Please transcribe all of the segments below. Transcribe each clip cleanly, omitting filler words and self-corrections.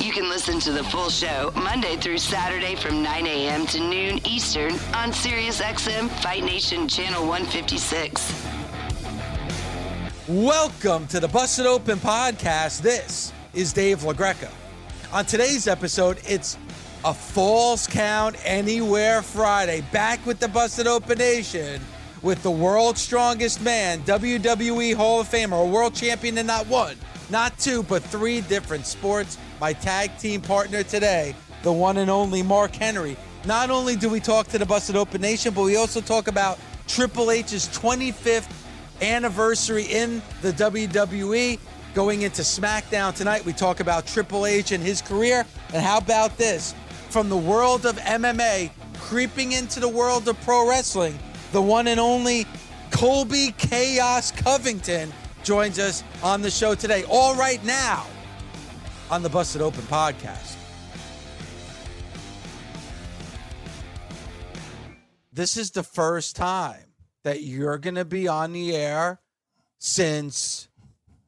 You can listen to the full show Monday through Saturday from 9 a.m. to noon Eastern on SiriusXM Fight Nation Channel 156. Welcome to the Busted Open Podcast. This is Dave LaGreca. On today's episode, it's a Falls Count Anywhere Friday. Back with the Busted Open Nation with the world's strongest man, WWE Hall of Famer, a world champion in not one, not two, but three different sports. My tag team partner today, the one and only Mark Henry. Not only do we talk to the Busted Open Nation, but we also talk about Triple H's 25th anniversary in the WWE. Going into SmackDown tonight, we talk about Triple H and his career. And how about this? From the world of MMA, creeping into the world of pro wrestling, the one and only Colby Chaos Covington joins us on the show today. All right now, on the Busted Open Podcast. This is the first time that you're going to be on the air since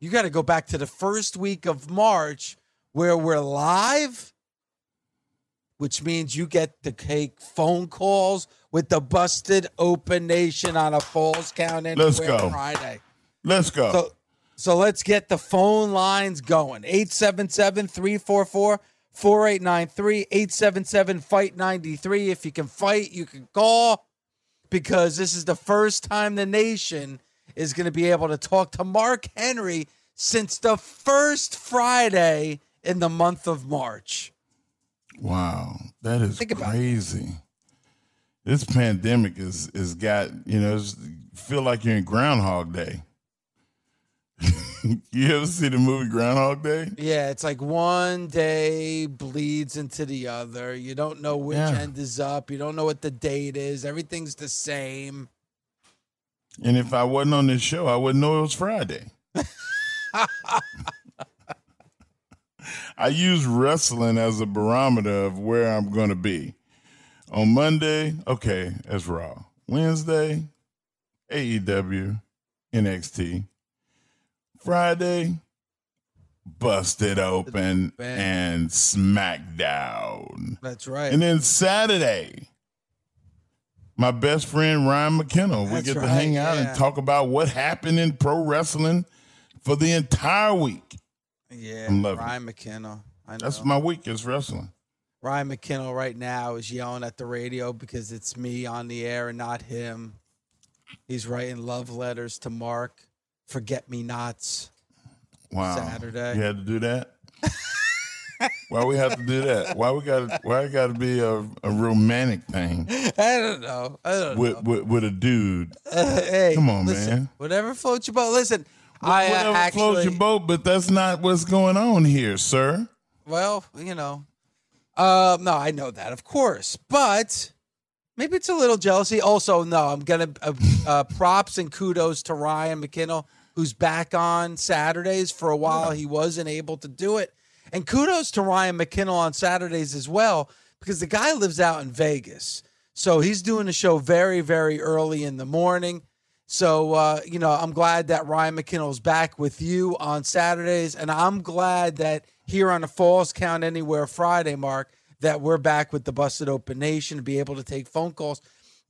you got to go back to the first week of March where we're live, which means you get to take phone calls with the Busted Open Nation on a Falls Count Anywhere Friday. Let's go. So let's get the phone lines going. 877-344-4893, 877-FIGHT-93. If you can fight, you can call, because this is the first time the nation is going to be able to talk to Mark Henry since the first Friday in the month of March. Wow, that is crazy. This pandemic is got, you know, feel like you're in Groundhog Day. You ever see the movie Groundhog Day? Yeah, it's like one day bleeds into the other. You don't know which end is up. You don't know what the date is. Everything's the same. And if I wasn't on this show, I wouldn't know it was Friday. I use wrestling as a barometer of where I'm going to be. On Monday, okay, that's Raw. Wednesday, AEW, NXT. Friday, Busted Open and SmackDown. That's right. And then Saturday, my best friend Ryan McKinnell. We get to hang out and talk about what happened in pro wrestling for the entire week. Yeah, I'm loving Ryan McKinnell. I know. That's my week is wrestling. Ryan McKinnell right now is yelling at the radio because it's me on the air and not him. He's writing love letters to Mark. Forget-me-nots. Wow. Saturday. You had to do that? Why we have to do that? Why it gotta be a romantic thing? I don't know. With a dude. Hey, come on, listen, man. Whatever floats your boat. Listen, floats your boat, but that's not what's going on here, sir. Well, you know. No, I know that, of course. But maybe it's a little jealousy. Also, no, I'm going to props and kudos to Ryan McKinnell, who's back on Saturdays. For a while, he wasn't able to do it. And kudos to Ryan McKinnell on Saturdays as well, because the guy lives out in Vegas. So he's doing the show very, very early in the morning. So, you know, I'm glad that Ryan McKinnell's back with you on Saturdays. And I'm glad that here on the Falls Count Anywhere Friday, Mark, that we're back with the Busted Open Nation to be able to take phone calls,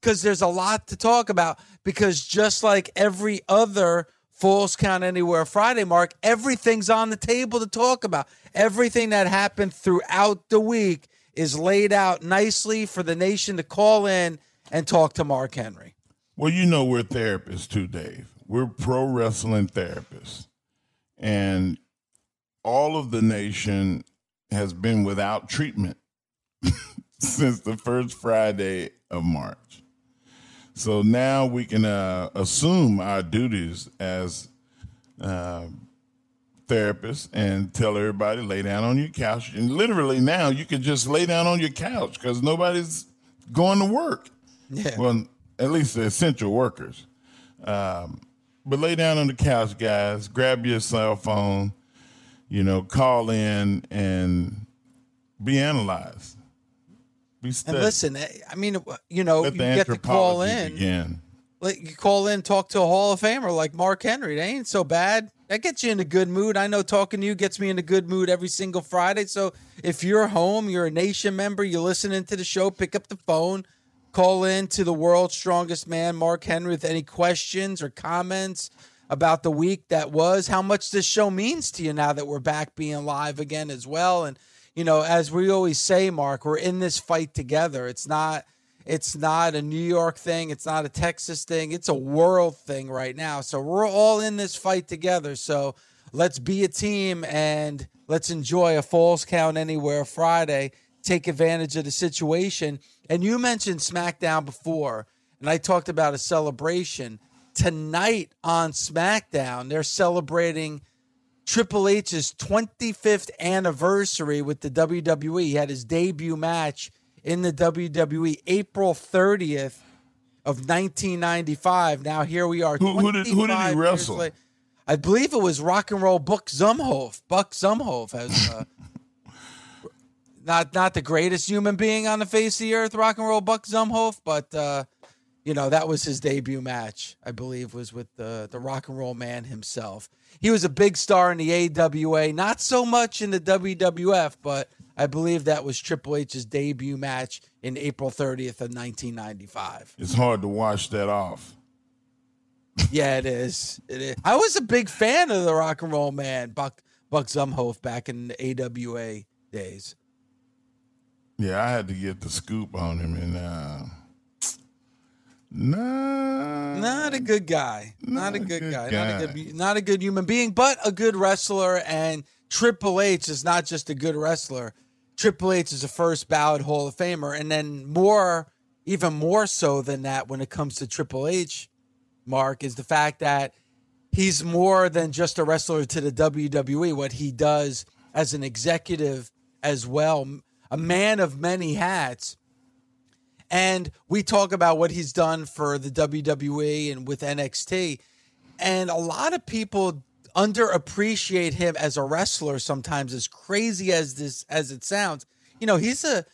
because there's a lot to talk about, because just like every other Falls Count Anywhere Friday, Mark, everything's on the table to talk about. Everything that happened throughout the week is laid out nicely for the nation to call in and talk to Mark Henry. Well, you know, we're therapists too, Dave. We're pro wrestling therapists. And all of the nation has been without treatment since the first Friday of March. So now we can assume our duties as therapists and tell everybody, lay down on your couch. And literally now you can just lay down on your couch because nobody's going to work. Yeah. Well, at least the essential workers. But lay down on the couch, guys. Grab your cell phone, you know, call in and be analyzed. Be studied. And listen, I mean, you know, you get to call in. Begin. You call in, talk to a Hall of Famer like Mark Henry. That ain't so bad. That gets you in a good mood. I know talking to you gets me in a good mood every single Friday. So if you're home, you're a nation member, you're listening to the show, pick up the phone, call in to the world's strongest man, Mark Henry, with any questions or comments about the week that was, how much this show means to you now that we're back being live again as well. And, you know, as we always say, Mark, we're in this fight together. It's not a New York thing. It's not a Texas thing. It's a world thing right now. So we're all in this fight together. So let's be a team and let's enjoy a Falls Count Anywhere Friday. Take advantage of the situation. And you mentioned SmackDown before, and I talked about a celebration. Tonight on SmackDown, they're celebrating Triple H's 25th anniversary with the WWE. He had his debut match in the WWE, April 30th of 1995. Now here we are. Who did he wrestle? Later. I believe it was Rock and Roll Buck Zumhofe has not the greatest human being on the face of the earth, Rock and Roll Buck Zumhofe, but you know, that was his debut match. I believe was with the Rock and Roll Man himself. He was a big star in the AWA, not so much in the WWF, but I believe that was Triple H's debut match in April 30th of 1995. It's hard to wash that off. Yeah, it is. It is. I was a big fan of the Rock and Roll Man, Buck Zumhofe, back in the AWA days. Yeah, I had to get the scoop on him, and not a good guy. Not a good, not a good human being, but a good wrestler. And Triple H is not just a good wrestler. Triple H is a first ballot Hall of Famer. And then even more so than that, when it comes to Triple H, Mark, is the fact that he's more than just a wrestler to the WWE. What he does as an executive as well, a man of many hats. And we talk about what he's done for the WWE and with NXT. And a lot of people underappreciate him as a wrestler sometimes, as crazy as it sounds. You know, he's a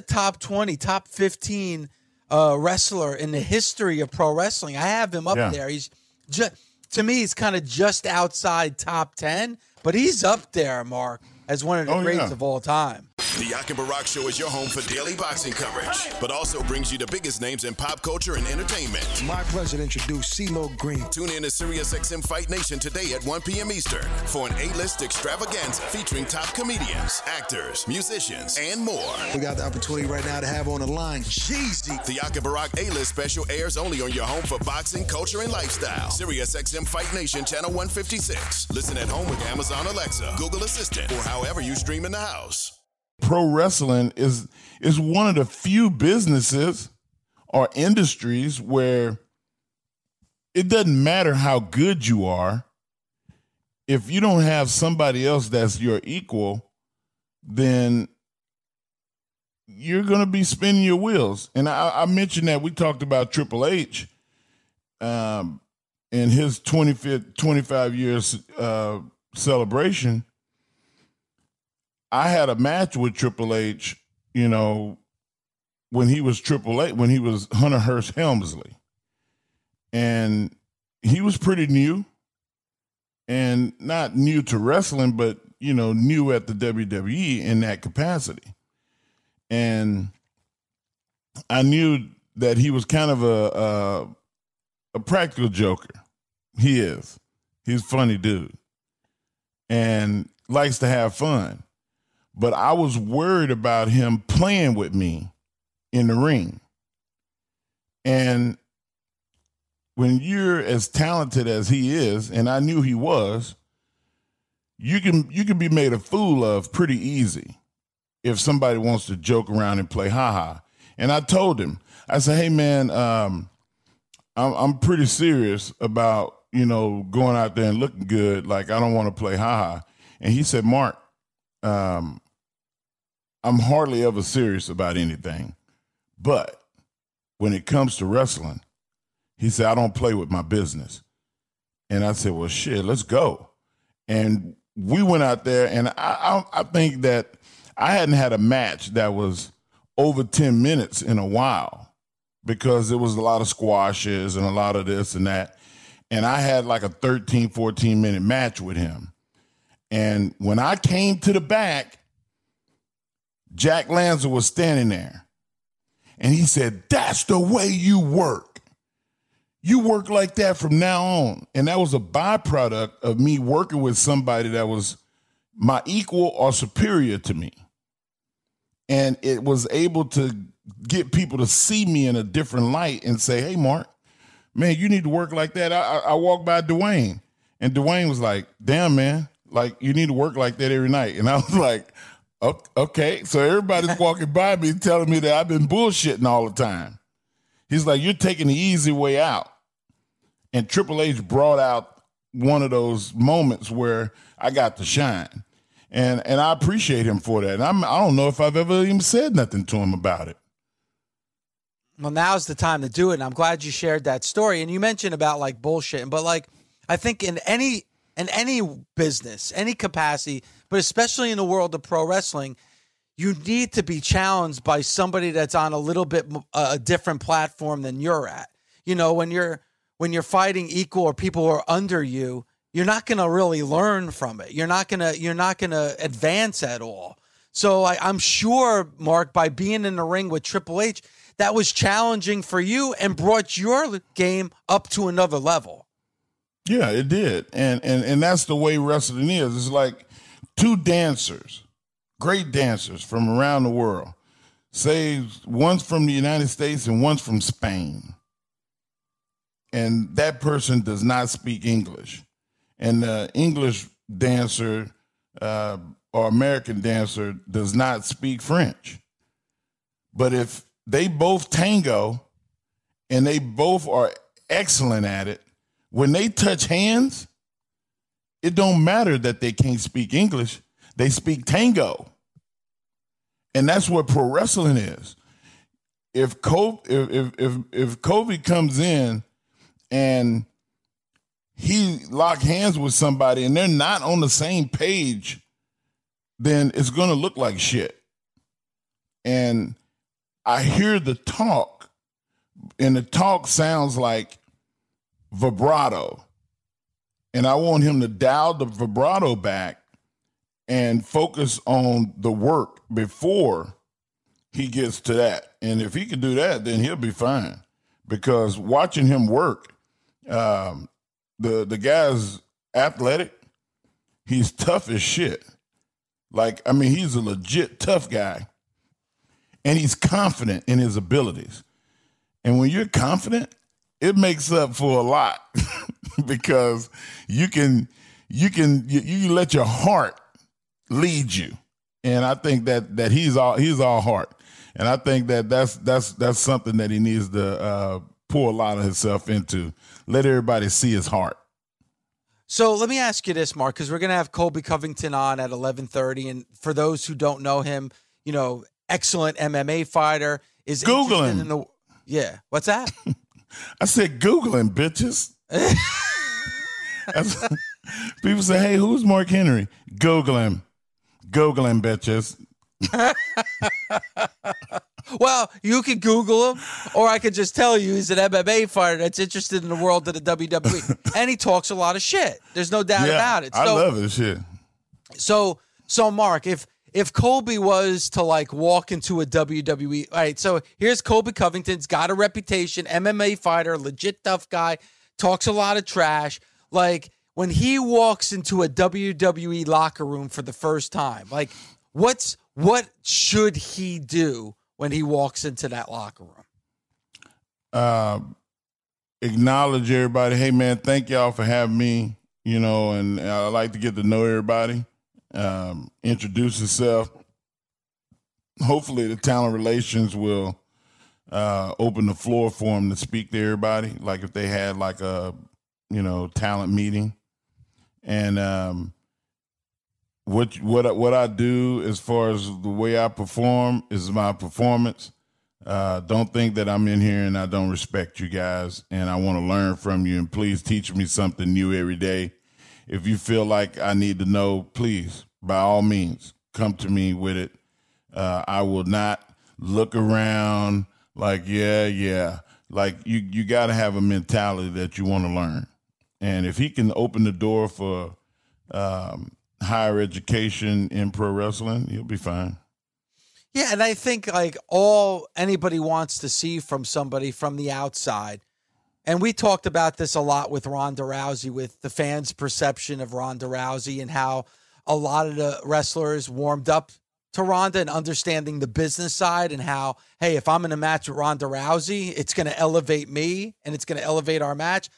top 20, top 15 wrestler in the history of pro wrestling. I have him up there. He's just, to me, he's kind of just outside top 10, but he's up there, Mark, as one of the greats of all time. The Yak and Barack Show is your home for daily boxing coverage, but also brings you the biggest names in pop culture and entertainment. My pleasure to introduce CeeLo Green. Tune in to SiriusXM Fight Nation today at 1 p.m. Eastern for an A-list extravaganza featuring top comedians, actors, musicians, and more. We got the opportunity right now to have on the line Jeezy. The Yak and Barack A-list special airs only on your home for boxing, culture, and lifestyle. SiriusXM Fight Nation, Channel 156. Listen at home with Amazon Alexa, Google Assistant, or however you stream in the house. Pro wrestling is one of the few businesses or industries where it doesn't matter how good you are. If you don't have somebody else that's your equal, then you're going to be spinning your wheels. And I mentioned that we talked about Triple H and his 25 years celebration. I had a match with Triple H, you know, when he was Hunter Hearst Helmsley. And he was pretty new, and not new to wrestling, but, you know, new at the WWE in that capacity. And I knew that he was kind of a practical joker. He is. He's a funny dude and likes to have fun. But I was worried about him playing with me in the ring. And when you're as talented as he is, and I knew he was, you can be made a fool of pretty easy if somebody wants to joke around and play ha-ha. And I told him, I said, hey, man, I'm pretty serious about, going out there and looking good. Like, I don't want to play ha-ha. And he said, Mark, I'm hardly ever serious about anything. But when it comes to wrestling, he said, I don't play with my business. And I said, well, shit, let's go. And we went out there, and I think that I hadn't had a match that was over 10 minutes in a while, because there was a lot of squashes and a lot of this and that. And I had like a 13, 14-minute match with him. And when I came to the back, Jack Lanza was standing there. And he said, that's the way you work. You work like that from now on. And that was a byproduct of me working with somebody that was my equal or superior to me. And it was able to get people to see me in a different light and say, hey, Mark, man, you need to work like that. I walked by Dwayne, and Dwayne was like, damn, man, like, you need to work like that every night. And I was like, okay. So everybody's walking by me telling me that I've been bullshitting all the time. He's like, you're taking the easy way out. And Triple H brought out one of those moments where I got to shine. And I appreciate him for that. And I don't know if I've ever even said nothing to him about it. Well, now's the time to do it. And I'm glad you shared that story. And you mentioned about like bullshitting, but like, I think in any business, any capacity, but especially in the world of pro wrestling, you need to be challenged by somebody that's on a little bit a different platform than you're at. When you're fighting equal or people who are under you, you're not going to really learn from it. You're not going to advance at all. So I'm sure, Mark, by being in the ring with Triple H, that was challenging for you and brought your game up to another level. Yeah, it did. And that's the way wrestling is. It's like two dancers, great dancers from around the world. Say one's from the United States and one's from Spain. And that person does not speak English. And the English dancer or American dancer does not speak French. But if they both tango and they both are excellent at it, when they touch hands, it don't matter that they can't speak English. They speak tango. And that's what pro wrestling is. If Kobe comes in and he lock hands with somebody and they're not on the same page, then it's going to look like shit. And I hear the talk, and the talk sounds like vibrato. And I want him to dial the vibrato back and focus on the work before he gets to that. And if he can do that, then he'll be fine. Because watching him work, the guy's athletic. He's tough as shit. Like, I mean, he's a legit tough guy. And he's confident in his abilities. And when you're confident, it makes up for a lot because you can let your heart lead you. And I think that he's all heart. And I think that's something that he needs to pour a lot of himself into. Let everybody see his heart. So let me ask you this, Mark, because we're going to have Colby Covington on at 11:30. And for those who don't know him, excellent MMA fighter. Is Googling. Yeah. What's that? I said Googling, bitches. People say, hey, who's Mark Henry? Googling, bitches. Well, you could Google him, or I could just tell you he's an MMA fighter that's interested in the world of the WWE. And he talks a lot of shit. There's no doubt about it. So, I love his shit. So Mark, if Colby was to like walk into a WWE, all right, so here's Colby Covington's got a reputation, MMA fighter, legit tough guy, talks a lot of trash. Like, when he walks into a WWE locker room for the first time, like, what should he do when he walks into that locker room? acknowledge everybody. Hey, man, thank y'all for having me, you know, and I like to get to know everybody, introduce yourself. Hopefully the talent relations will open the floor for them to speak to everybody, like if they had like a, you know, talent meeting. And what I do as far as the way I perform is my performance. Don't think that I'm in here and I don't respect you guys, and I want to learn from you, and please teach me something new every day. If you feel like I need to know, please, by all means, come to me with it. I will not look around like, yeah. Like you got to have a mentality that you want to learn. And if he can open the door for higher education in pro wrestling, you'll be fine. Yeah, and I think like all anybody wants to see from somebody from the outside, and we talked about this a lot with Ronda Rousey, with the fans' perception of Ronda Rousey and how a lot of the wrestlers warmed up to Ronda and understanding the business side, and how, hey, if I'm in a match with Ronda Rousey, it's going to elevate me and it's going to elevate our match,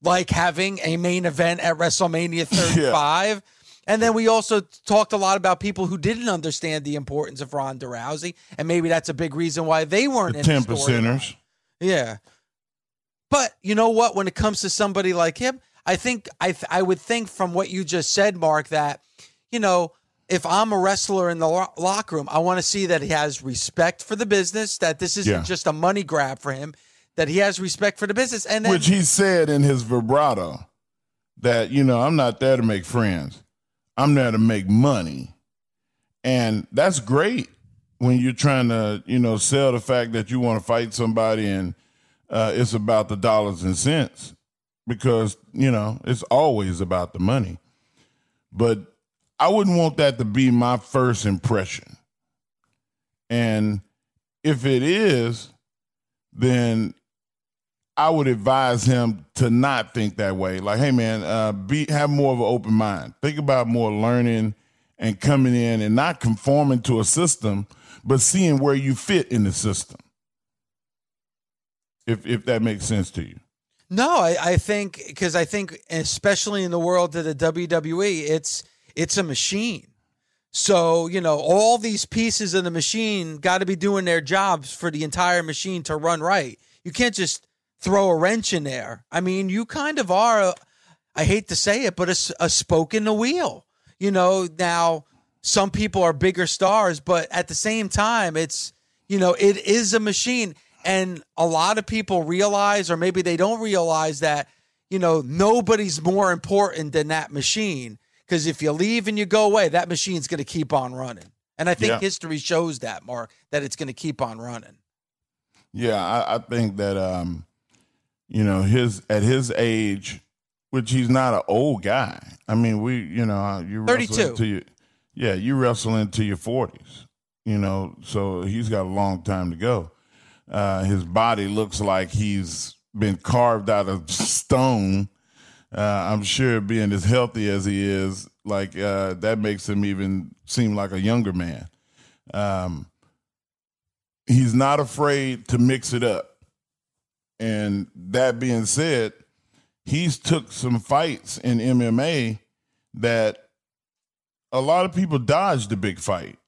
like having a main event at WrestleMania 35. Yeah. And then we also talked a lot about people who didn't understand the importance of Ronda Rousey, and maybe that's a big reason why they weren't the in 10 percenters. Yeah. But you know what? When it comes to somebody like him, I think I would think from what you just said, Mark, that, you know, if I'm a wrestler in the locker room, I want to see that he has respect for the business, that this isn't just a money grab for him, that he has respect for the business. And then, which he said in his vibrato that, you know, I'm not there to make friends. I'm there to make money. And that's great when you're trying to, you know, sell the fact that you want to fight somebody and it's about the dollars and cents, because, you know, it's always about the money. But I wouldn't want that to be my first impression. And if it is, then I would advise him to not think that way. Like, hey, man, have more of an open mind. Think about more learning and coming in and not conforming to a system, but seeing where you fit in the system, if that makes sense to you. No, I think, because I think especially in the world of the WWE, it's a machine. So, you know, all these pieces of the machine got to be doing their jobs for the entire machine to run right. You can't just throw a wrench in there. I mean, you kind of are, I hate to say it, but a spoke in the wheel. You know, now some people are bigger stars, but at the same time, it's, you know, it is a machine. And a lot of people realize, or maybe they don't realize that, you know, nobody's more important than that machine. Because if you leave and you go away, that machine's going to keep on running. And I think history shows that, Mark, that it's going to keep on running. Yeah, I think that, you know, at his age, which he's not an old guy. I mean, you 32. You wrestle into your 40s, you know, so he's got a long time to go. His body looks like he's been carved out of stone. I'm sure being as healthy as he is, like that makes him even seem like a younger man. He's not afraid to mix it up. And that being said, he's took some fights in MMA that a lot of people dodge the big fight.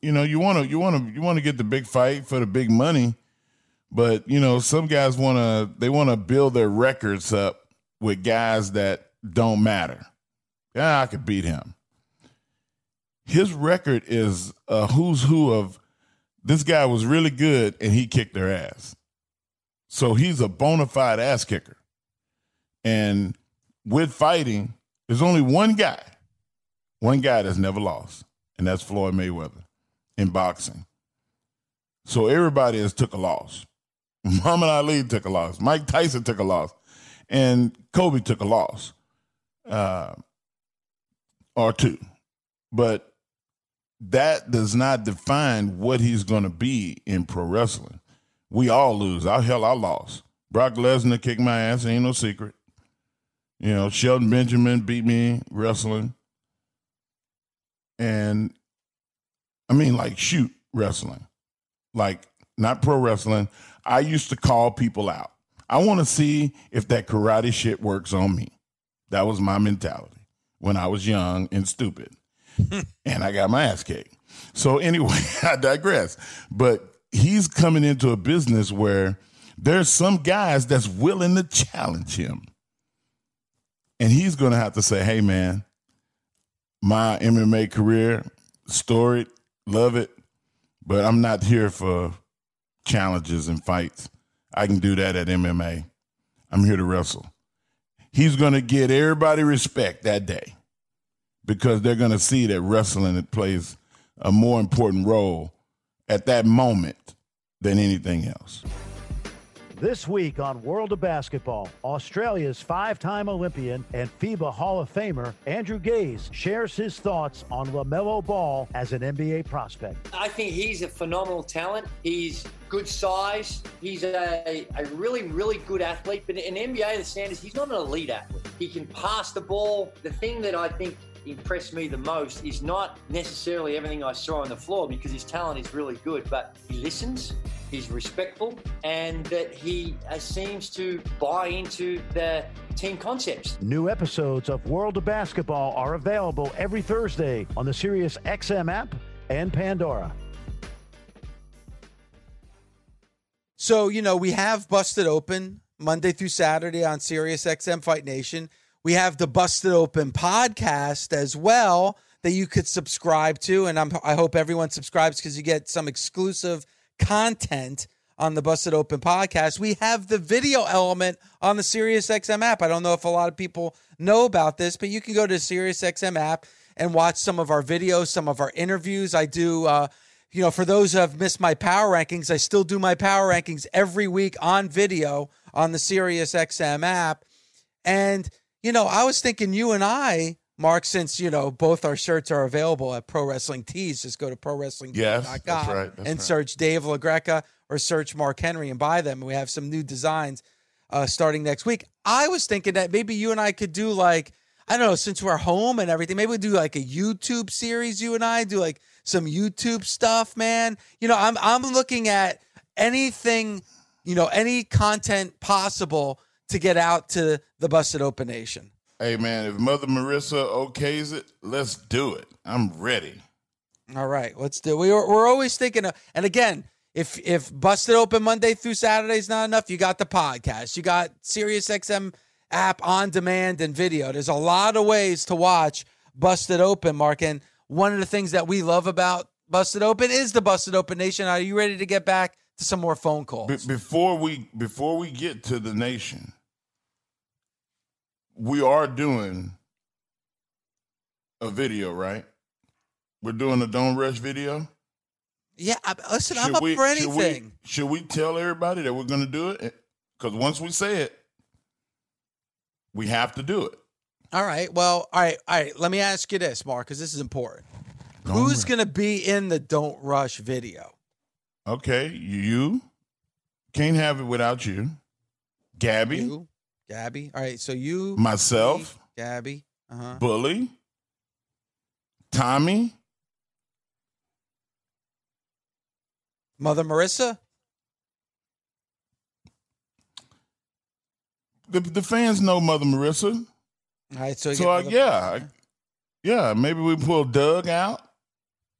You know, you want to get the big fight for the big money, but you know, some guys want to build their records up with guys that don't matter. Yeah, I could beat him. His record is a who's who of this guy was really good and he kicked their ass. So he's a bona fide ass kicker. And with fighting, there's only one guy that's never lost, and that's Floyd Mayweather in boxing. So everybody has took a loss. Muhammad Ali took a loss. Mike Tyson took a loss. And Colby took a loss, or two. But that does not define what he's going to be in pro wrestling. We all lose. I lost. Brock Lesnar kicked my ass. Ain't no secret. You know, Sheldon Benjamin beat me wrestling. And, I mean, like, shoot wrestling. Like, not pro wrestling. I used to call people out. I want to see if that karate shit works on me. That was my mentality when I was young and stupid. And I got my ass kicked. So anyway, I digress. But he's coming into a business where there's some guys that's willing to challenge him. And he's going to have to say, hey, man, my MMA career, storied, love it, but I'm not here for challenges and fights. I can do that at MMA. I'm here to wrestle. He's going to get everybody respect that day because they're going to see that wrestling plays a more important role at that moment than anything else. This week on World of Basketball, Australia's five-time Olympian and FIBA Hall of Famer, Andrew Gaze, shares his thoughts on LaMelo Ball as an NBA prospect. I think he's a phenomenal talent. He's good size. He's a really, really good athlete. But in NBA, the standards, he's not an elite athlete. He can pass the ball. The thing that I think impressed me the most is not necessarily everything I saw on the floor because his talent is really good, but he listens. He's respectful, and that he seems to buy into the team concepts. New episodes of World of Basketball are available every Thursday on the SiriusXM app and Pandora. So, you know, we have Busted Open Monday through Saturday on SiriusXM Fight Nation. We have the Busted Open podcast as well that you could subscribe to, and I hope everyone subscribes because you get some exclusive content on the Busted Open podcast. We have the video element on the SiriusXM app. I don't know if a lot of people know about this, but you can go to the SiriusXM app and watch some of our videos, some of our interviews. I do, for those who have missed my power rankings, I still do my power rankings every week on video on the SiriusXM app. And, you know, I was thinking you and I, Mark, since, you know, both our shirts are available at Pro Wrestling Tees, just go to ProWrestlingTees.com and search Dave LaGreca or search Mark Henry and buy them. And we have some new designs starting next week. I was thinking that maybe you and I could do since we're home and everything, maybe we do like a YouTube series, you and I, do like some YouTube stuff, man. You know, I'm looking at anything, you know, any content possible to get out to the Busted Open Nation. Hey, man, if Mother Marissa okays it, let's do it. I'm ready. All right, let's do it. We're always thinking of, and again, if Busted Open Monday through Saturday is not enough, you got the podcast. You got SiriusXM app on demand and video. There's a lot of ways to watch Busted Open, Mark, and one of the things that we love about Busted Open is the Busted Open Nation. Are you ready to get back to some more phone calls? Before we get to the nation, we are doing a video, right? We're doing a Don't Rush video. Yeah, listen, I'm up for anything. Should we tell everybody that we're going to do it? Because once we say it, we have to do it. All right. Well, all right. Let me ask you this, Mark, because this is important. Who's going to be in the Don't Rush video? Okay, you can't have it without you, Gabby. You. Gabby. All right. So you, myself, me, Gabby, Bully, Tommy, Mother Marissa. The fans know Mother Marissa. All right. So maybe we pull Doug out.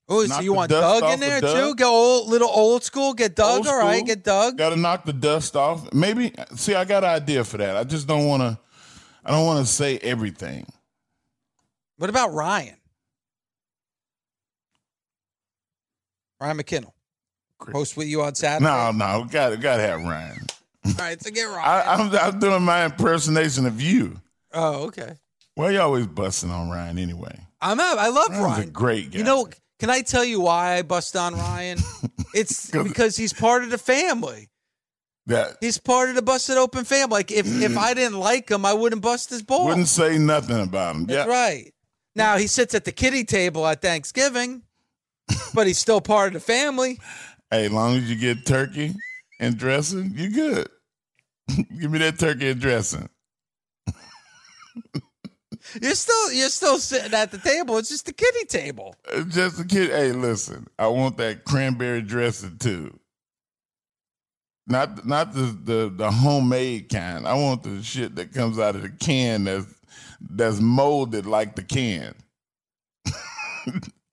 Oh, so you want Doug in there too? Go old school. Get Doug. Old school. All right, get Doug. Got to knock the dust off. Maybe. See, I got an idea for that. I just don't want to. I don't want to say everything. What about Ryan? Ryan McKinnell, host with you on Saturday. No, got to have Ryan. All right, so get Ryan. I'm doing my impersonation of you. Oh, okay. Well, you always busting on Ryan anyway. I'm out. I love Ryan. He's a great guy. You know. Can I tell you why I bust on Ryan? It's because he's part of the family. He's part of the Busted Open family. Like if I didn't like him, I wouldn't bust his ball. Wouldn't say nothing about him. That's right. Now he sits at the kiddie table at Thanksgiving, but he's still part of the family. Hey, as long as you get turkey and dressing, you good. Give me that turkey and dressing. You're still sitting at the table. It's just the kiddie table. Just the kiddie. Hey, listen, I want that cranberry dressing too. Not the homemade kind. I want the shit that comes out of the can that's molded like the can.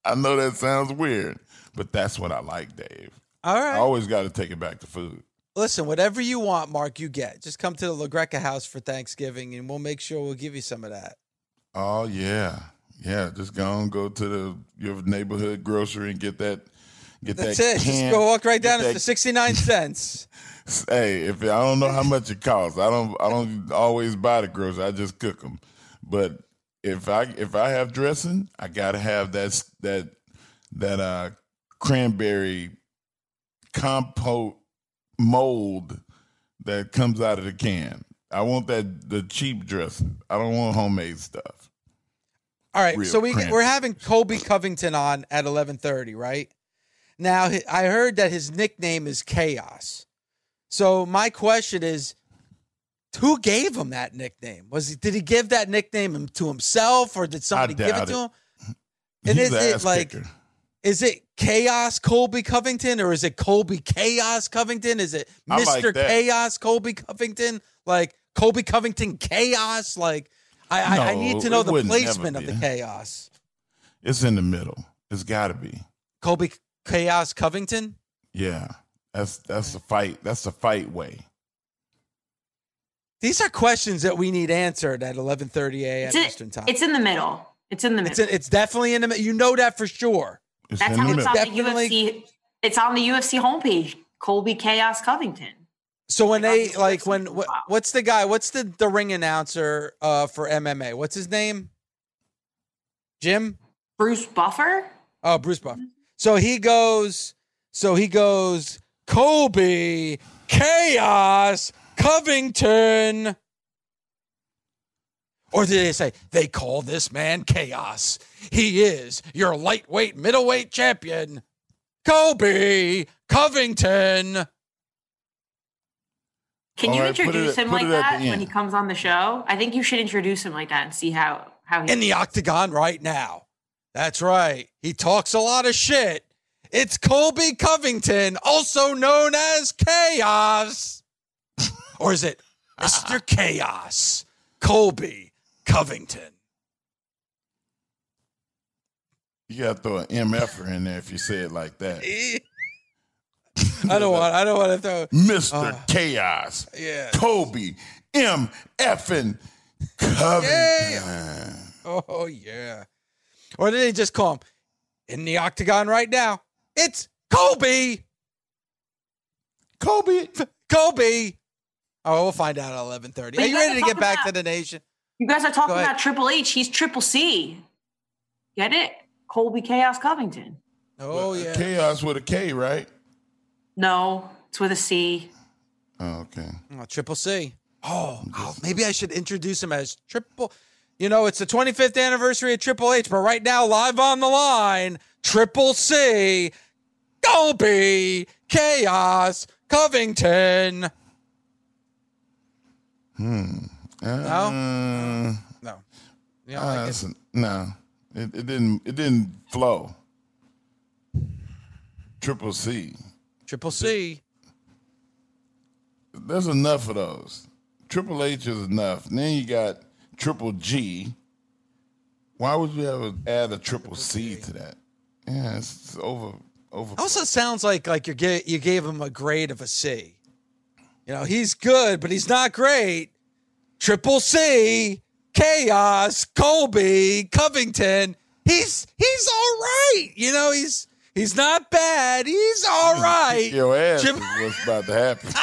I know that sounds weird, but that's what I like, Dave. All right. I always got to take it back to food. Listen, whatever you want, Mark, you get. Just come to the LaGreca house for Thanksgiving, and we'll make sure we'll give you some of that. Oh, yeah. Yeah, just go to your neighborhood grocery and get that. That's it. Just go walk right down. It's for 69 cents. Hey, if I don't know how much it costs. I don't always buy the groceries. I just cook them. But if I have dressing, I gotta have that cranberry compote mold that comes out of the can. I want the cheap dressing. I don't want homemade stuff. All right, so we're having Colby Covington on at 11:30, right? Now, I heard that his nickname is Chaos. So my question is, who gave him that nickname? Did he give that nickname to himself, or did somebody give it to him? And is it Chaos Colby Covington, or is it Colby Chaos Covington? Is it Mr. Chaos Colby Covington? Like Colby Covington Chaos? Like I need to know the placement of the Chaos. It's in the middle. It's got to be Colby Chaos Covington? Yeah. That's the fight. That's the fight way. These are questions that we need answered at 11:30 a.m. Eastern time. It's in the middle. It's definitely in the middle. You know that for sure. That's how it's on the UFC. It's on the UFC homepage. Colby Chaos Covington. So when what's the guy? What's the ring announcer for MMA? What's his name? Jim? Bruce Buffer? Oh, Bruce Buffer. So he goes, Colby Chaos Covington. Or did they say, they call this man Chaos. He is your lightweight middleweight champion, Colby Covington. Can you introduce him like that when he comes on the show? I think you should introduce him like that and see how he... In the octagon right now. That's right. He talks a lot of shit. It's Colby Covington, also known as Chaos. Or is it Mr. Chaos, Colby Covington? You got to throw an MF in there if you say it like that. I don't want to throw... Mr. Chaos, yeah. Colby MF Covington. Yeah. Oh, yeah. Or did they just call him, in the octagon right now, it's Colby. Oh, we'll find out at 11:30. Are you ready to get back to the nation? You guys are talking about Triple H. He's Triple C. Get it? Colby Chaos Covington. Oh, yeah. Chaos with a K, right? No, it's with a C. Oh, okay. Oh, Triple C. Oh, maybe I should introduce him as Triple... You know, it's the 25th anniversary of Triple H, but right now, live on the line, Triple C, Colby Chaos Covington. No. You don't like it? No. It didn't flow. Triple C. There's enough of those. Triple H is enough. And then you got Triple G. Why would we ever add a triple C to that? Yeah, it's over. Also sounds like you gave him a grade of a C. You know, he's good, but he's not great. Triple C, Chaos, Colby Covington. He's all right. You know, he's not bad. He's all right. Your ass is what's about to happen.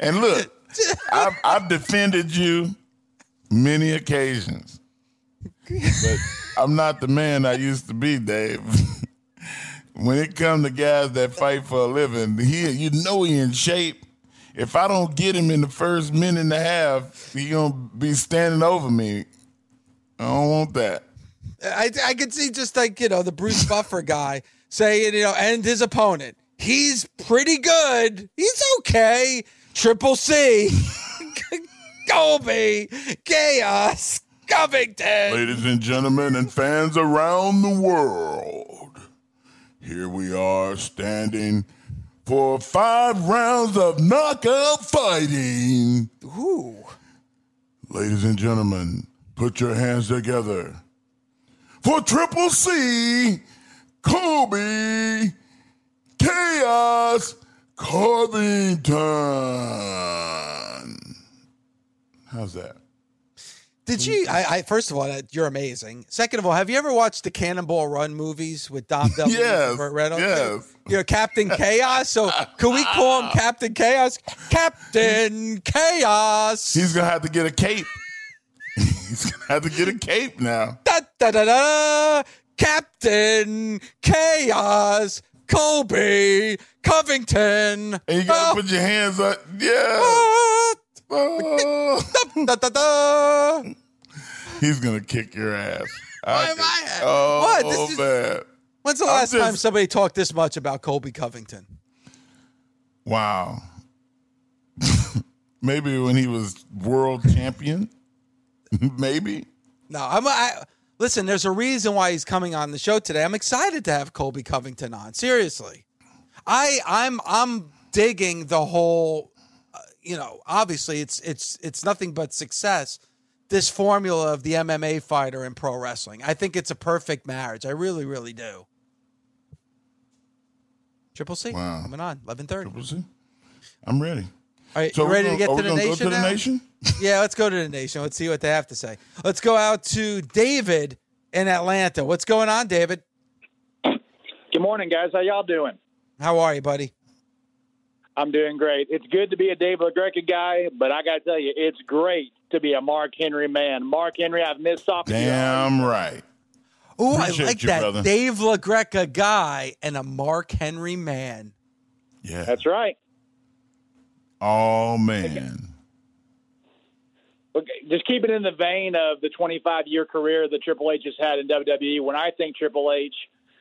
And look, I've defended you many occasions, but I'm not the man I used to be, Dave. When it comes to guys that fight for a living, he in shape. If I don't get him in the first minute and a half, he gonna be standing over me. I don't want that. I could see just like, you know, the Bruce Buffer guy saying, you know, and his opponent, he's pretty good. He's okay. Triple C. Colby Chaos Covington. Ladies and gentlemen and fans around the world, here we are standing for 5 rounds of knockout fighting. Ooh. Ladies and gentlemen, put your hands together for Triple C, Colby Chaos Covington. How's that? Did you? I first of all, you're amazing. Second of all, have you ever watched the Cannonball Run movies with Dom DeLuise and Burt Reynolds? Yes. You're Captain Chaos, so can we call him Captain Chaos? Captain Chaos. He's gonna have to get a cape. He's gonna have to get a cape now. Da da da da. Captain Chaos, Colby Covington. And you gotta put your hands up. Yeah. He's gonna kick your ass. Why am I? Oh, what? Man. When's the last time somebody talked this much about Colby Covington? Wow. Maybe when he was world champion. Maybe. No, listen, there's a reason why he's coming on the show today. I'm excited to have Colby Covington on. Seriously, I'm digging the whole. Obviously it's nothing but success, this formula of the MMA fighter and pro wrestling. I think it's a perfect marriage. I really, really do. Triple C, wow. Coming on, 11:30. Triple C, I'm ready. All right, so you ready to get to the nation? Go to the nation? Yeah, let's go to the nation. Let's see what they have to say. Let's go out to David in Atlanta. What's going on, David? Good morning, guys. How y'all doing? How are you, buddy? I'm doing great. It's good to be a Dave LaGreca guy, but I got to tell you, it's great to be a Mark Henry man. Mark Henry, I've missed off. Damn right. Oh, I like that. Brother. Dave LaGreca guy and a Mark Henry man. Yeah. That's right. Oh, man. Okay. Just keep it in the vein of the 25-year career that Triple H has had in WWE. When I think Triple H,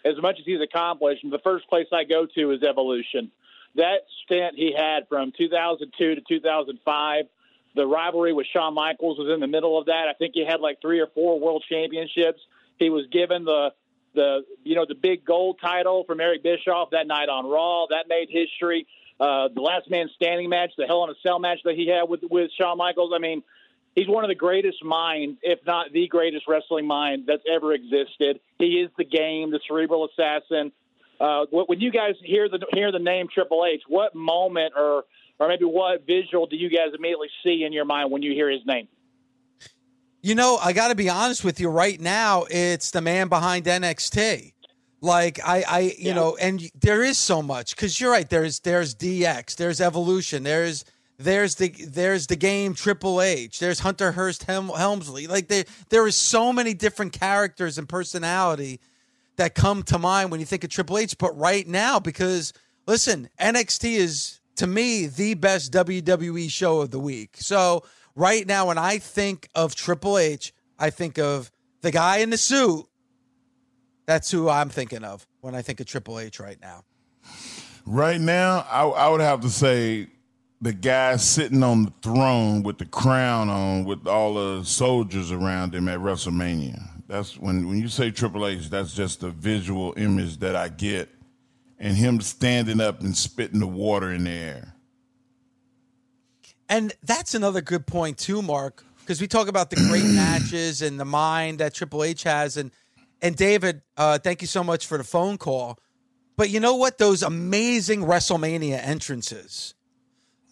as much as he's accomplished, the first place I go to is Evolution. That stint he had from 2002 to 2005, the rivalry with Shawn Michaels was in the middle of that. I think he had like 3 or 4 world championships. He was given the big gold title from Eric Bischoff that night on Raw. That made history. The last man standing match, the Hell in a Cell match that he had with Shawn Michaels. I mean, he's one of the greatest minds, if not the greatest wrestling mind that's ever existed. He is the game, the cerebral assassin. When you guys hear the name Triple H, what moment or maybe what visual do you guys immediately see in your mind when you hear his name? I got to be honest with you right now. It's the man behind NXT. Like and there is so much, because you're right. There's DX, there's Evolution, there's the game Triple H, there's Hunter Hearst Helmsley. Like there is so many different characters and personality that come to mind when you think of Triple H, but right now, because, listen, NXT is, to me, the best WWE show of the week. So right now, when I think of Triple H, I think of the guy in the suit. That's who I'm thinking of when I think of Triple H right now. Right now, I would have to say the guy sitting on the throne with the crown on with all the soldiers around him at WrestleMania. That's when you say Triple H, that's just the visual image that I get, and him standing up and spitting the water in the air. And that's another good point too, Mark, because we talk about the great matches and the mind that Triple H has. And David, thank you so much for the phone call. But you know what? Those amazing WrestleMania entrances.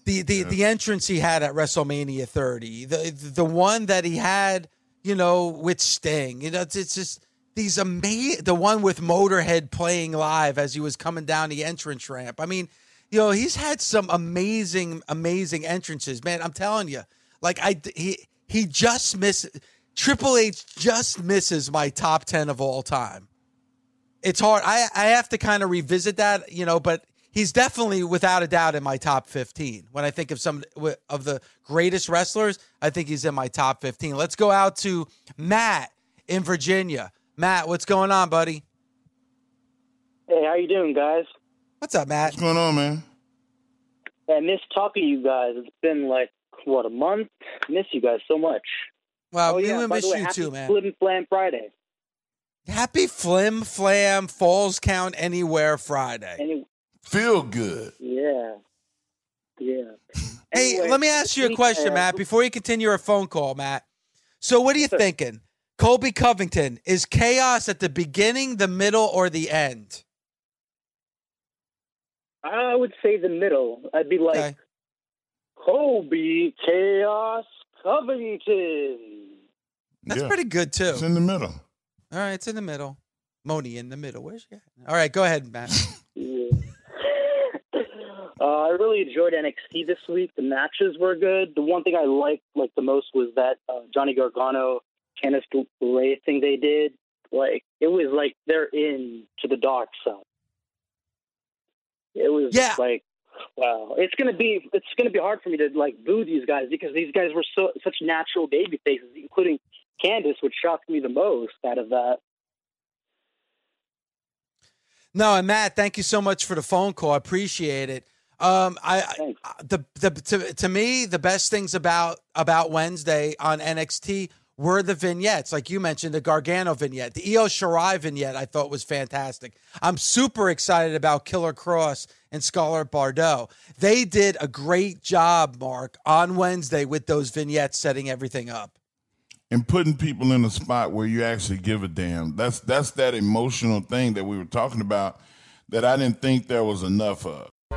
The entrance he had at WrestleMania 30, the one that he had, with Sting, it's just these amazing, the one with Motorhead playing live as he was coming down the entrance ramp. I mean, he's had some amazing, amazing entrances, man. I'm telling you, like he just misses, Triple H just misses my top 10 of all time. It's hard. I have to kind of revisit that, but he's definitely without a doubt in my top 15. When I think of some of the greatest wrestlers, I think he's in my top 15. Let's go out to Matt in Virginia. Matt, what's going on, buddy? Hey, how you doing, guys? What's up, Matt? What's going on, man? I miss talking to you guys. It's been like, what, a month? I miss you guys so much. Wow, we miss you too, man. Happy Flim Flam Friday. Happy Flim Flam Falls Count Anywhere Friday. Feel good. Yeah. Yeah. Hey, anyway, let me ask you a question, Matt, before you continue our phone call, Matt. So what are you thinking? Colby Covington, is chaos at the beginning, the middle, or the end? I would say the middle. I'd be like, okay. Colby Chaos Covington. That's pretty good, too. It's in the middle. All right, it's in the middle. Moni in the middle. Where's she at? All right, go ahead, Matt. I really enjoyed NXT this week. The matches were good. The one thing I liked the most was that Johnny Gargano, Candice LeRae thing they did. It was like they're in to the dark side. It was wow. It's gonna be hard for me to boo these guys because these guys were such natural baby faces, including Candice, which shocked me the most out of that. No, and Matt, thank you so much for the phone call. I appreciate it. To me, the best things about Wednesday on NXT were the vignettes. Like you mentioned, the Gargano vignette, the Io Shirai vignette, I thought was fantastic. I'm super excited about Killer Cross and Scarlett Bordeaux. They did a great job, Mark, on Wednesday with those vignettes, setting everything up. And putting people in a spot where you actually give a damn. That's that emotional thing that we were talking about that I didn't think there was enough of.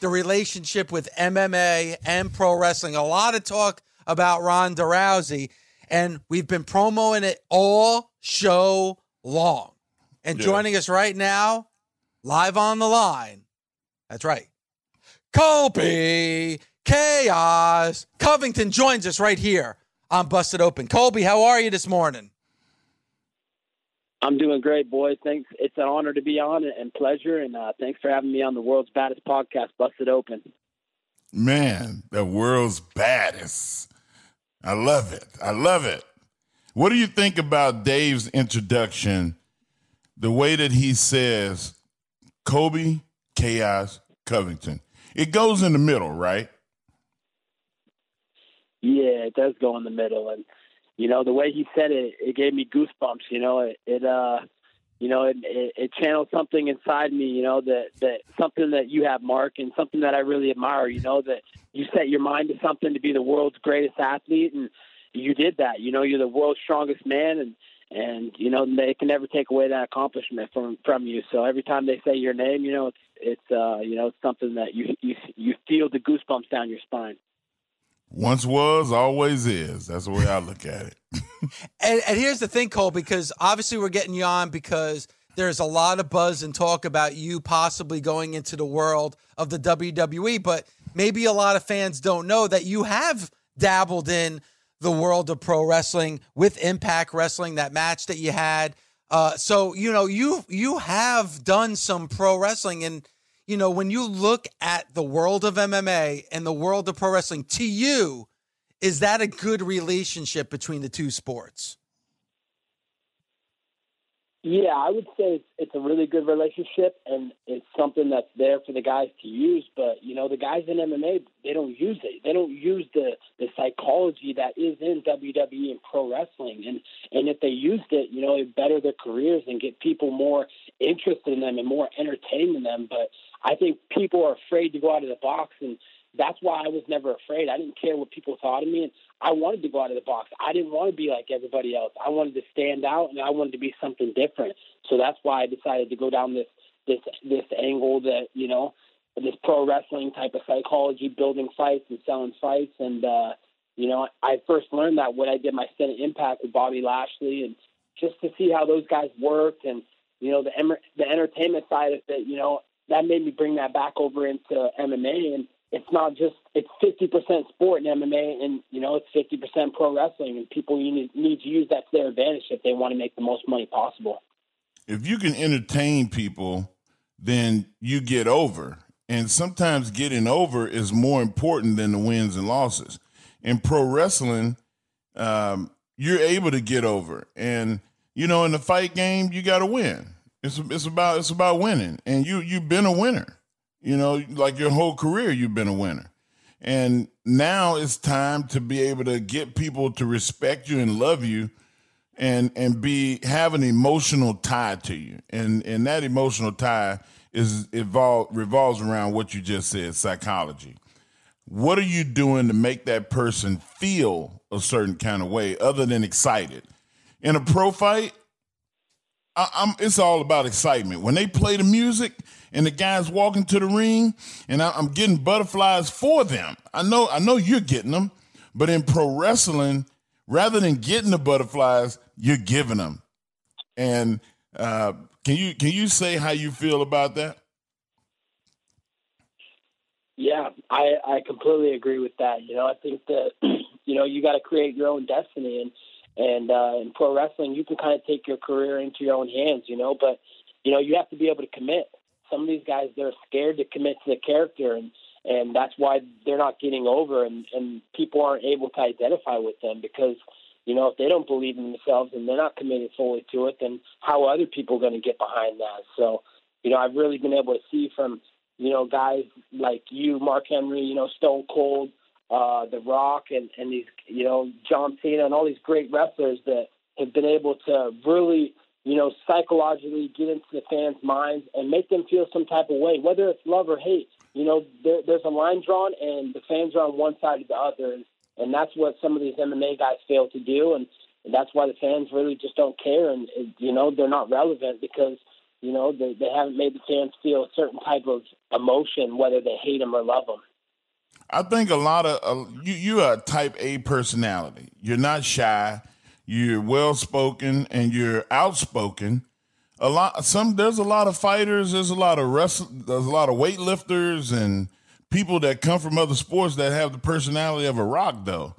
The relationship with MMA and pro wrestling. A lot of talk about Ronda Rousey, and we've been promoting it all show long. And joining us right now, live on the line, that's right, Colby Chaos Covington joins us right here on Busted Open. Colby, how are you this morning? I'm doing great, boys. Thanks. It's an honor to be on and pleasure. And thanks for having me on the world's baddest podcast, Busted Open. Man, the world's baddest. I love it. I love it. What do you think about Dave's introduction? The way that he says, Colby Chaos Covington. It goes in the middle, right? Yeah, it does go in the middle. And you know, the way he said it, it gave me goosebumps. You know, it channeled something inside me. You know, that something that you have, Mark, and something that I really admire. You know, that you set your mind to something to be the world's greatest athlete, and you did that. You know, you're the world's strongest man, and you know they can never take away that accomplishment from you. So every time they say your name, you know, it's something that you feel the goosebumps down your spine. Once was, always is. That's the way I look at it. and here's the thing, Cole, because obviously we're getting you on because there's a lot of buzz and talk about you possibly going into the world of the WWE, but maybe a lot of fans don't know that you have dabbled in the world of pro wrestling with Impact Wrestling, that match that you had. So, you know, you have done some pro wrestling, and you know, when you look at the world of MMA and the world of pro wrestling, to you, is that a good relationship between the two sports? Yeah, I would say it's a really good relationship, and it's something that's there for the guys to use. But, you know, the guys in MMA, they don't use it. They don't use the psychology that is in WWE and pro wrestling. And if they used it, you know, it'd better their careers and get people more interested in them and more entertained in them. But I think people are afraid to go out of the box, and that's why I was never afraid. I didn't care what people thought of me, and I wanted to go out of the box. I didn't want to be like everybody else. I wanted to stand out, and I wanted to be something different. So that's why I decided to go down this angle that, you know, this pro wrestling type of psychology, building fights and selling fights. And, you know, I first learned that when I did my stint at Impact with Bobby Lashley, and just to see how those guys worked and, you know, the entertainment side of it, you know, that made me bring that back over into MMA. And it's not just, it's 50% sport in MMA, and, you know, it's 50% pro wrestling, and people need to use that to their advantage if they want to make the most money possible. If you can entertain people, then you get over. And sometimes getting over is more important than the wins and losses. In pro wrestling, you're able to get over. And, you know, in the fight game, you got to win. It's about winning. And you've been a winner. You know, like your whole career, you've been a winner. And now it's time to be able to get people to respect you and love you and have an emotional tie to you. And that emotional tie revolves around what you just said, psychology. What are you doing to make that person feel a certain kind of way other than excited? In a pro fight, it's all about excitement. When they play the music and the guy's walking to the ring, and I'm getting butterflies for them. I know you're getting them, but in pro wrestling, rather than getting the butterflies, you're giving them. And can you say how you feel about that? Yeah, I completely agree with that. You know, I think that, you know, you got to create your own destiny, and in pro wrestling, you can kind of take your career into your own hands, you know, but, you know, you have to be able to commit. Some of these guys, they're scared to commit to the character, and that's why they're not getting over, and people aren't able to identify with them because, you know, if they don't believe in themselves and they're not committed fully to it, then how are other people going to get behind that? So, you know, I've really been able to see from, you know, guys like you, Mark Henry, you know, Stone Cold, The Rock, and these, you know, John Cena, and all these great wrestlers that have been able to really, you know, psychologically get into the fans' minds and make them feel some type of way, whether it's love or hate. You know, there's a line drawn, and the fans are on one side or the other, and that's what some of these MMA guys fail to do, and that's why the fans really just don't care, and you know, they're not relevant because, you know, they haven't made the fans feel a certain type of emotion, whether they hate them or love them. I think a lot of you are a type A personality. You're not shy. You're well-spoken and you're outspoken. There's a lot of fighters. There's a lot of wrestlers. There's a lot of weightlifters and people that come from other sports that have the personality of a rock, though.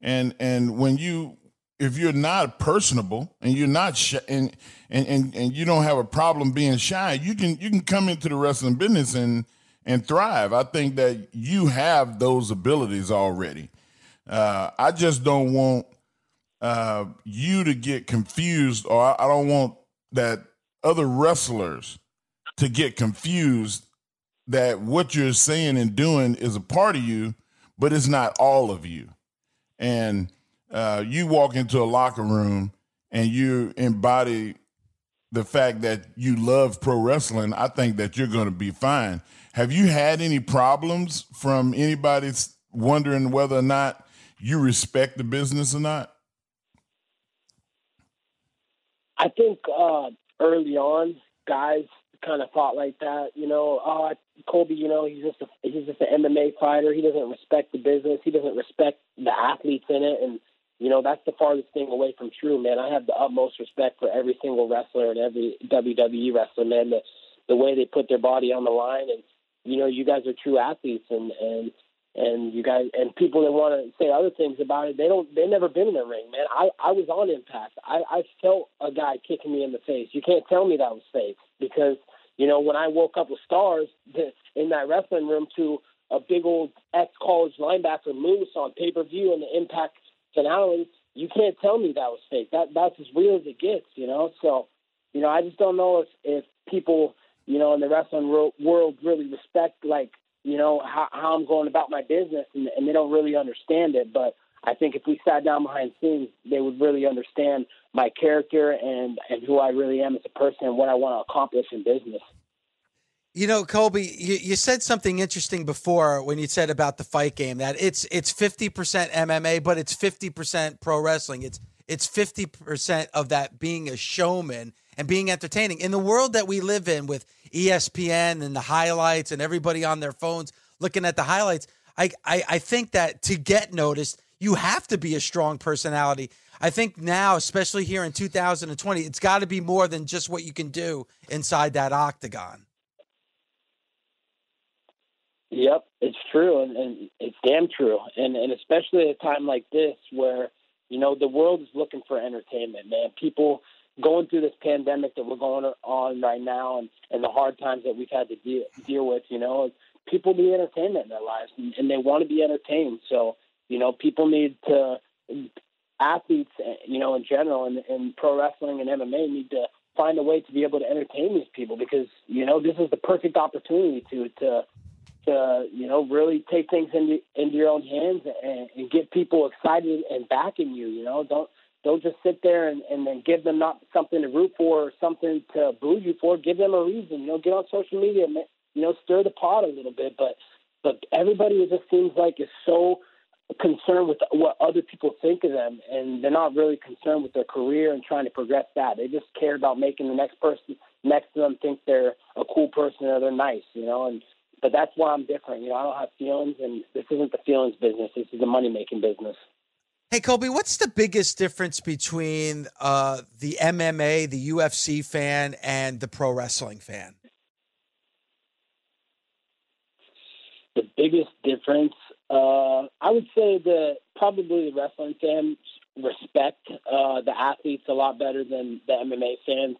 And if you're not personable and you're not shy, and you don't have a problem being shy, you can come into the wrestling business and thrive. I think that you have those abilities already. I just don't want you to get confused, or I don't want that other wrestlers to get confused that what you're saying and doing is a part of you, but it's not all of you. And you walk into a locker room and you embody the fact that you love pro wrestling. I think that you're going to be fine. Have you had any problems from anybody wondering whether or not you respect the business or not? I think early on, guys kind of thought like that. You know, Colby, you know, he's just an MMA fighter. He doesn't respect the business. He doesn't respect the athletes in it. And, you know, that's the farthest thing away from true, man. I have the utmost respect for every single wrestler and every WWE wrestler, man, the way they put their body on the line. And, you know, you guys are true athletes, and you guys, and people that want to say other things about it, they've never been in the ring, man. I was on Impact. I felt a guy kicking me in the face. You can't tell me that was fake because, you know, when I woke up with stars in that wrestling room to a big old ex-college linebacker moose on pay-per-view in the Impact finale, you can't tell me that was fake. That's as real as it gets, you know? So, you know, I just don't know if people, you know, in the wrestling world really respect, like, you know, how I'm going about my business, and they don't really understand it. But I think if we sat down behind the scenes, they would really understand my character and who I really am as a person and what I want to accomplish in business. You know, Colby, you said something interesting before when you said about the fight game, that it's 50% MMA, but it's 50% pro wrestling. It's 50% of that being a showman and being entertaining. In the world that we live in with ESPN and the highlights and everybody on their phones looking at the highlights, I think that to get noticed, you have to be a strong personality. I think now, especially here in 2020, it's got to be more than just what you can do inside that octagon. Yep, it's true, and it's damn true. And especially at a time like this where, you know, the world is looking for entertainment, man. People going through this pandemic that we're going on right now and the hard times that we've had to deal with, you know, people need entertainment in their lives, and they want to be entertained. So, you know, people need to, athletes, you know, in general, and pro wrestling and MMA need to find a way to be able to entertain these people, because, you know, this is the perfect opportunity to you know, really take things into your own hands and get people excited and backing you. You know, don't just sit there and then give them not something to root for or something to boo you for. Give them a reason. You know, get on social media, you know, stir the pot a little bit. But everybody, it just seems like, is so concerned with what other people think of them, and they're not really concerned with their career and trying to progress that. They just care about making the next person next to them think they're a cool person or they're nice, you know. But that's why I'm different. You know, I don't have feelings, and this isn't the feelings business. This is the money-making business. Hey, Colby, what's the biggest difference between the MMA, the UFC fan, and the pro wrestling fan? The biggest difference, I would say probably the wrestling fans respect the athletes a lot better than the MMA fans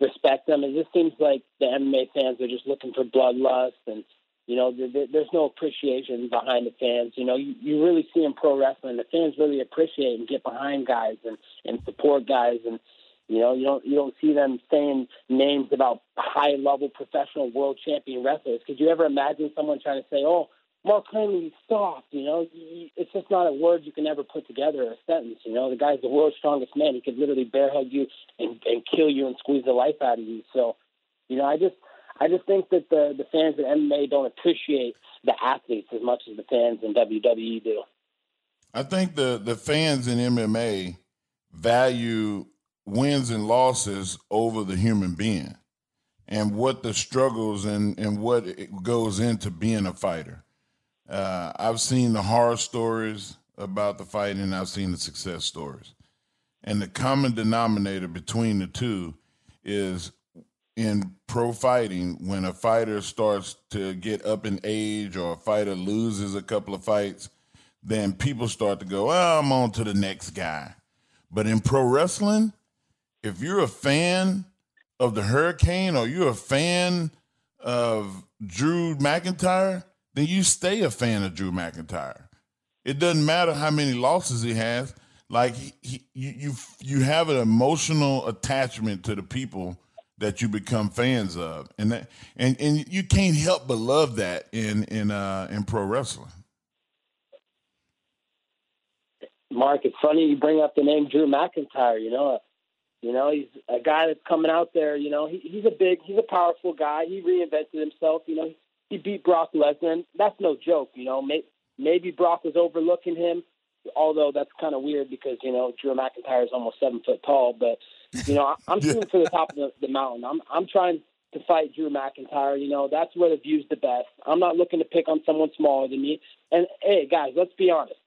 respect them. It just seems like the MMA fans are just looking for bloodlust, and, you know, there's no appreciation behind the fans. You know, you really see in pro wrestling, the fans really appreciate and get behind guys and support guys, and, you know, you don't see them saying names about high-level professional world champion wrestlers. Could you ever imagine someone trying to say, oh, Mark Henry is soft? You know, it's just not a word you can ever put together or a sentence. You know, the guy's the world's strongest man. He could literally bear hug you and kill you and squeeze the life out of you. So, you know, I just think that the fans in MMA don't appreciate the athletes as much as the fans in WWE do. I think the fans in MMA value wins and losses over the human being and what the struggles and what it goes into being a fighter. I've seen the horror stories about the fighting, and I've seen the success stories. And the common denominator between the two is, in pro fighting, when a fighter starts to get up in age or a fighter loses a couple of fights, then people start to go, oh, I'm on to the next guy. But in pro wrestling, if you're a fan of the Hurricane or you're a fan of Drew McIntyre, then you stay a fan of Drew McIntyre. It doesn't matter how many losses he has. Like, you have an emotional attachment to the people that you become fans of, and you can't help but love that in pro wrestling. Mark, it's funny you bring up the name Drew McIntyre. You know. You know, he's a guy that's coming out there, you know, he's a powerful guy. He reinvented himself. You know, he beat Brock Lesnar. And that's no joke. You know, maybe Brock was overlooking him, although that's kind of weird because, you know, Drew McIntyre is almost 7 foot tall. But, you know, I'm shooting for the top of the mountain. I'm trying to fight Drew McIntyre. You know, that's where the view's the best. I'm not looking to pick on someone smaller than me. And, hey, guys, let's be honest.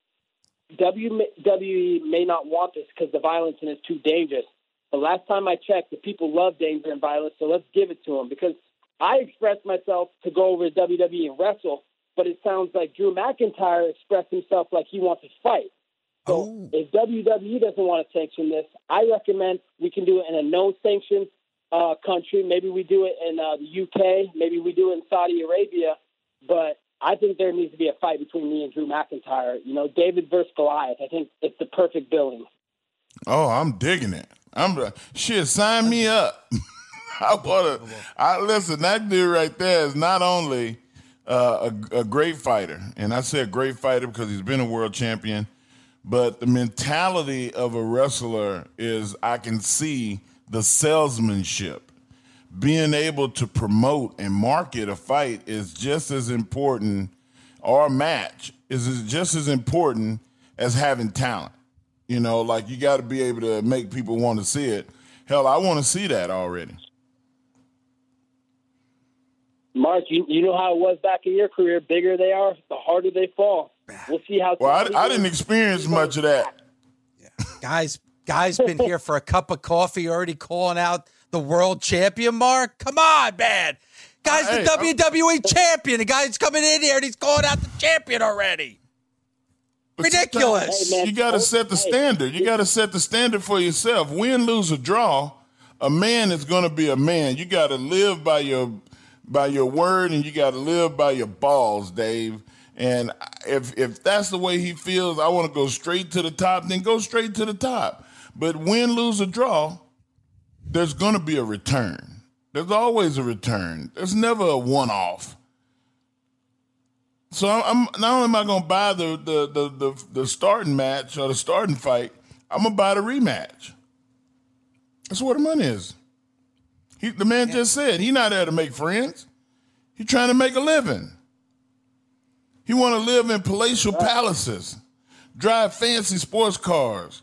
WWE may not want this because the violence in it is too dangerous. But last time I checked, the people love danger and violence, so let's give it to them. Because I expressed myself to go over to WWE and wrestle, but it sounds like Drew McIntyre expressed himself like he wants to fight. So if WWE doesn't want to sanction this, I recommend we can do it in a no-sanction country. Maybe we do it in the UK. Maybe we do it in Saudi Arabia. But I think there needs to be a fight between me and Drew McIntyre. You know, David versus Goliath. I think it's the perfect billing. Oh, I'm digging it. Shit, sign me up. Listen, that dude right there is not only a great fighter, and I say a great fighter because he's been a world champion, but the mentality of a wrestler is I can see the salesmanship. Being able to promote and market a fight is just as important, or a match is just as important as having talent. You know, like, you got to be able to make people want to see it. Hell, I want to see that already. Mark, you know how it was back in your career. Bigger they are, the harder they fall. We'll see how. Well, I didn't experience much of that. Yeah. Guys, been here for a cup of coffee already calling out the world champion, Mark. Come on, man. Guy's the WWE champion. The guy's coming in here and he's calling out the champion already. But ridiculous. You got to set the standard. You got to set the standard for yourself. Win, lose, or draw, a man is going to be a man. You got to live by your by your word and you got to live by your balls, Dave. And if that's the way he feels, I want to go straight to the top, then go straight to the top. But win, lose, or draw, there's going to be a return. There's always a return. There's never a one-off. So I'm not only am I going to buy the starting match or the starting fight, I'm going to buy the rematch. That's where the money is. The man just said he's not there to make friends. He's trying to make a living. He want to live in palatial palaces, drive fancy sports cars,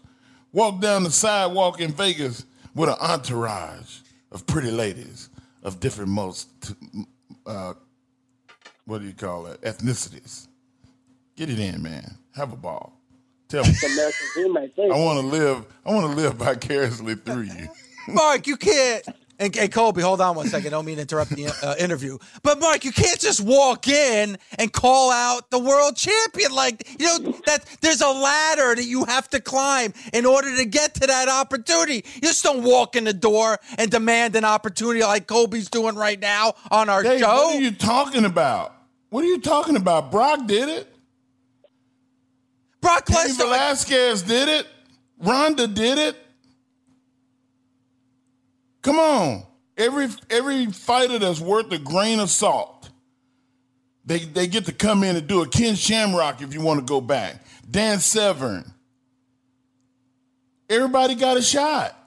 walk down the sidewalk in Vegas with an entourage of pretty ladies of different ethnicities. Get it in, man. Have a ball. Tell me. I want to live vicariously through you. Mark, you can't. And Colby, hold on one second. I don't mean to interrupt the interview. But, Mark, you can't just walk in and call out the world champion. Like, that there's a ladder that you have to climb in order to get to that opportunity. You just don't walk in the door and demand an opportunity like Colby's doing right now on our show. What are you talking about? What are you talking about? Brock did it. Brock Lesnar. Velasquez did it. Ronda did it. Come on. Every fighter that's worth a grain of salt, they get to come in and do it. Ken Shamrock, if you want to go back. Dan Severn. Everybody got a shot.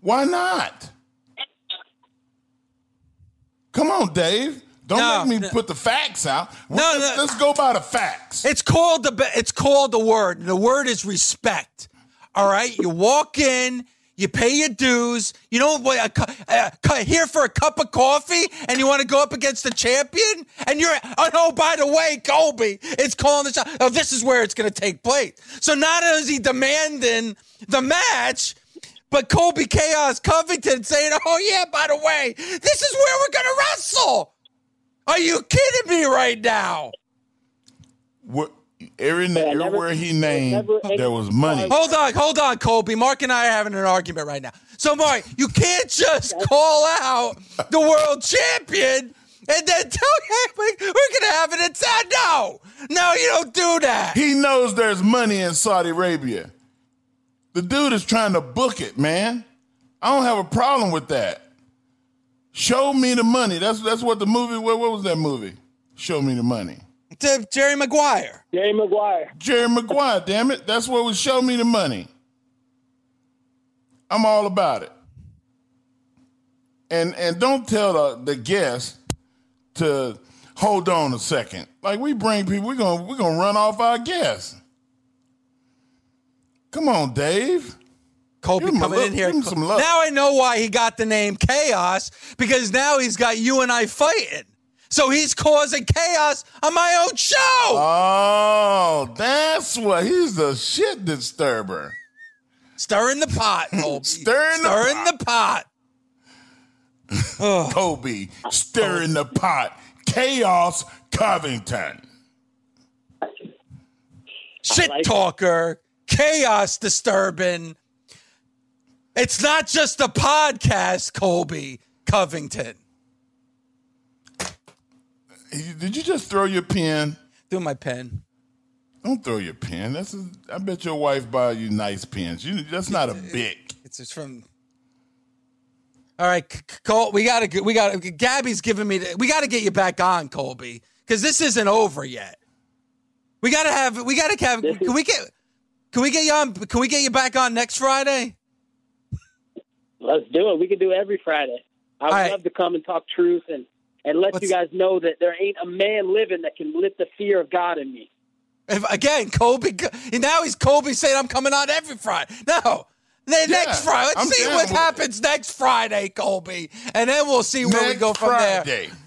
Why not? Come on, Dave. Don't make me put the facts out. Let's go by the facts. It's called the word. And the word is respect. All right? You walk in. You pay your dues. You don't here for a cup of coffee, and you want to go up against the champion. And by the way, Colby, it's calling the shot. Oh, this is where it's going to take place. So not only is he demanding the match, but Colby Chaos Covington saying, "Oh yeah, by the way, this is where we're going to wrestle." Are you kidding me right now? What? Everywhere he named, there was money. Hold on, Colby. Mark and I are having an argument right now. So, Mark, you can't just call out the world champion and then tell him we're going to have an attack. No, you don't do that. He knows there's money in Saudi Arabia. The dude is trying to book it, man. I don't have a problem with that. Show me the money. That's what the movie, what was that movie? Show me the money. To Jerry Maguire, damn it. That's what would show me the money. I'm all about it. And don't tell the guest to hold on a second. Like, we bring people, we're gonna run off our guests. Come on, Dave. Colby coming in here. Now I know why he got the name Chaos, because now he's got you and I fighting. So he's causing chaos on my own show. Oh, that's what. He's the shit disturber. Stirring the pot, Colby. Stirring the pot. Colby, stirring the pot. Chaos Covington. Shit talker. Chaos disturbing. It's not just a podcast, Colby Covington. Did you just throw your pen? Threw my pen. Don't throw your pen. I bet your wife buys you nice pens. That's not a big. It's just from. All right, Cole. Gabby's giving me. We got to get you back on, Colby, because this isn't over yet. We got to have. Can we get you back on next Friday? Let's do it. We can do it every Friday. I would love to come and talk truth and let you guys know that there ain't a man living that can lift the fear of God in me. Now he's Colby saying, I'm coming on every Friday. Next Friday. Let's see what happens next Friday, Colby. And then we'll see where we go from there.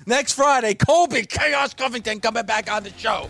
Next Friday, Colby Chaos Covington coming back on the show.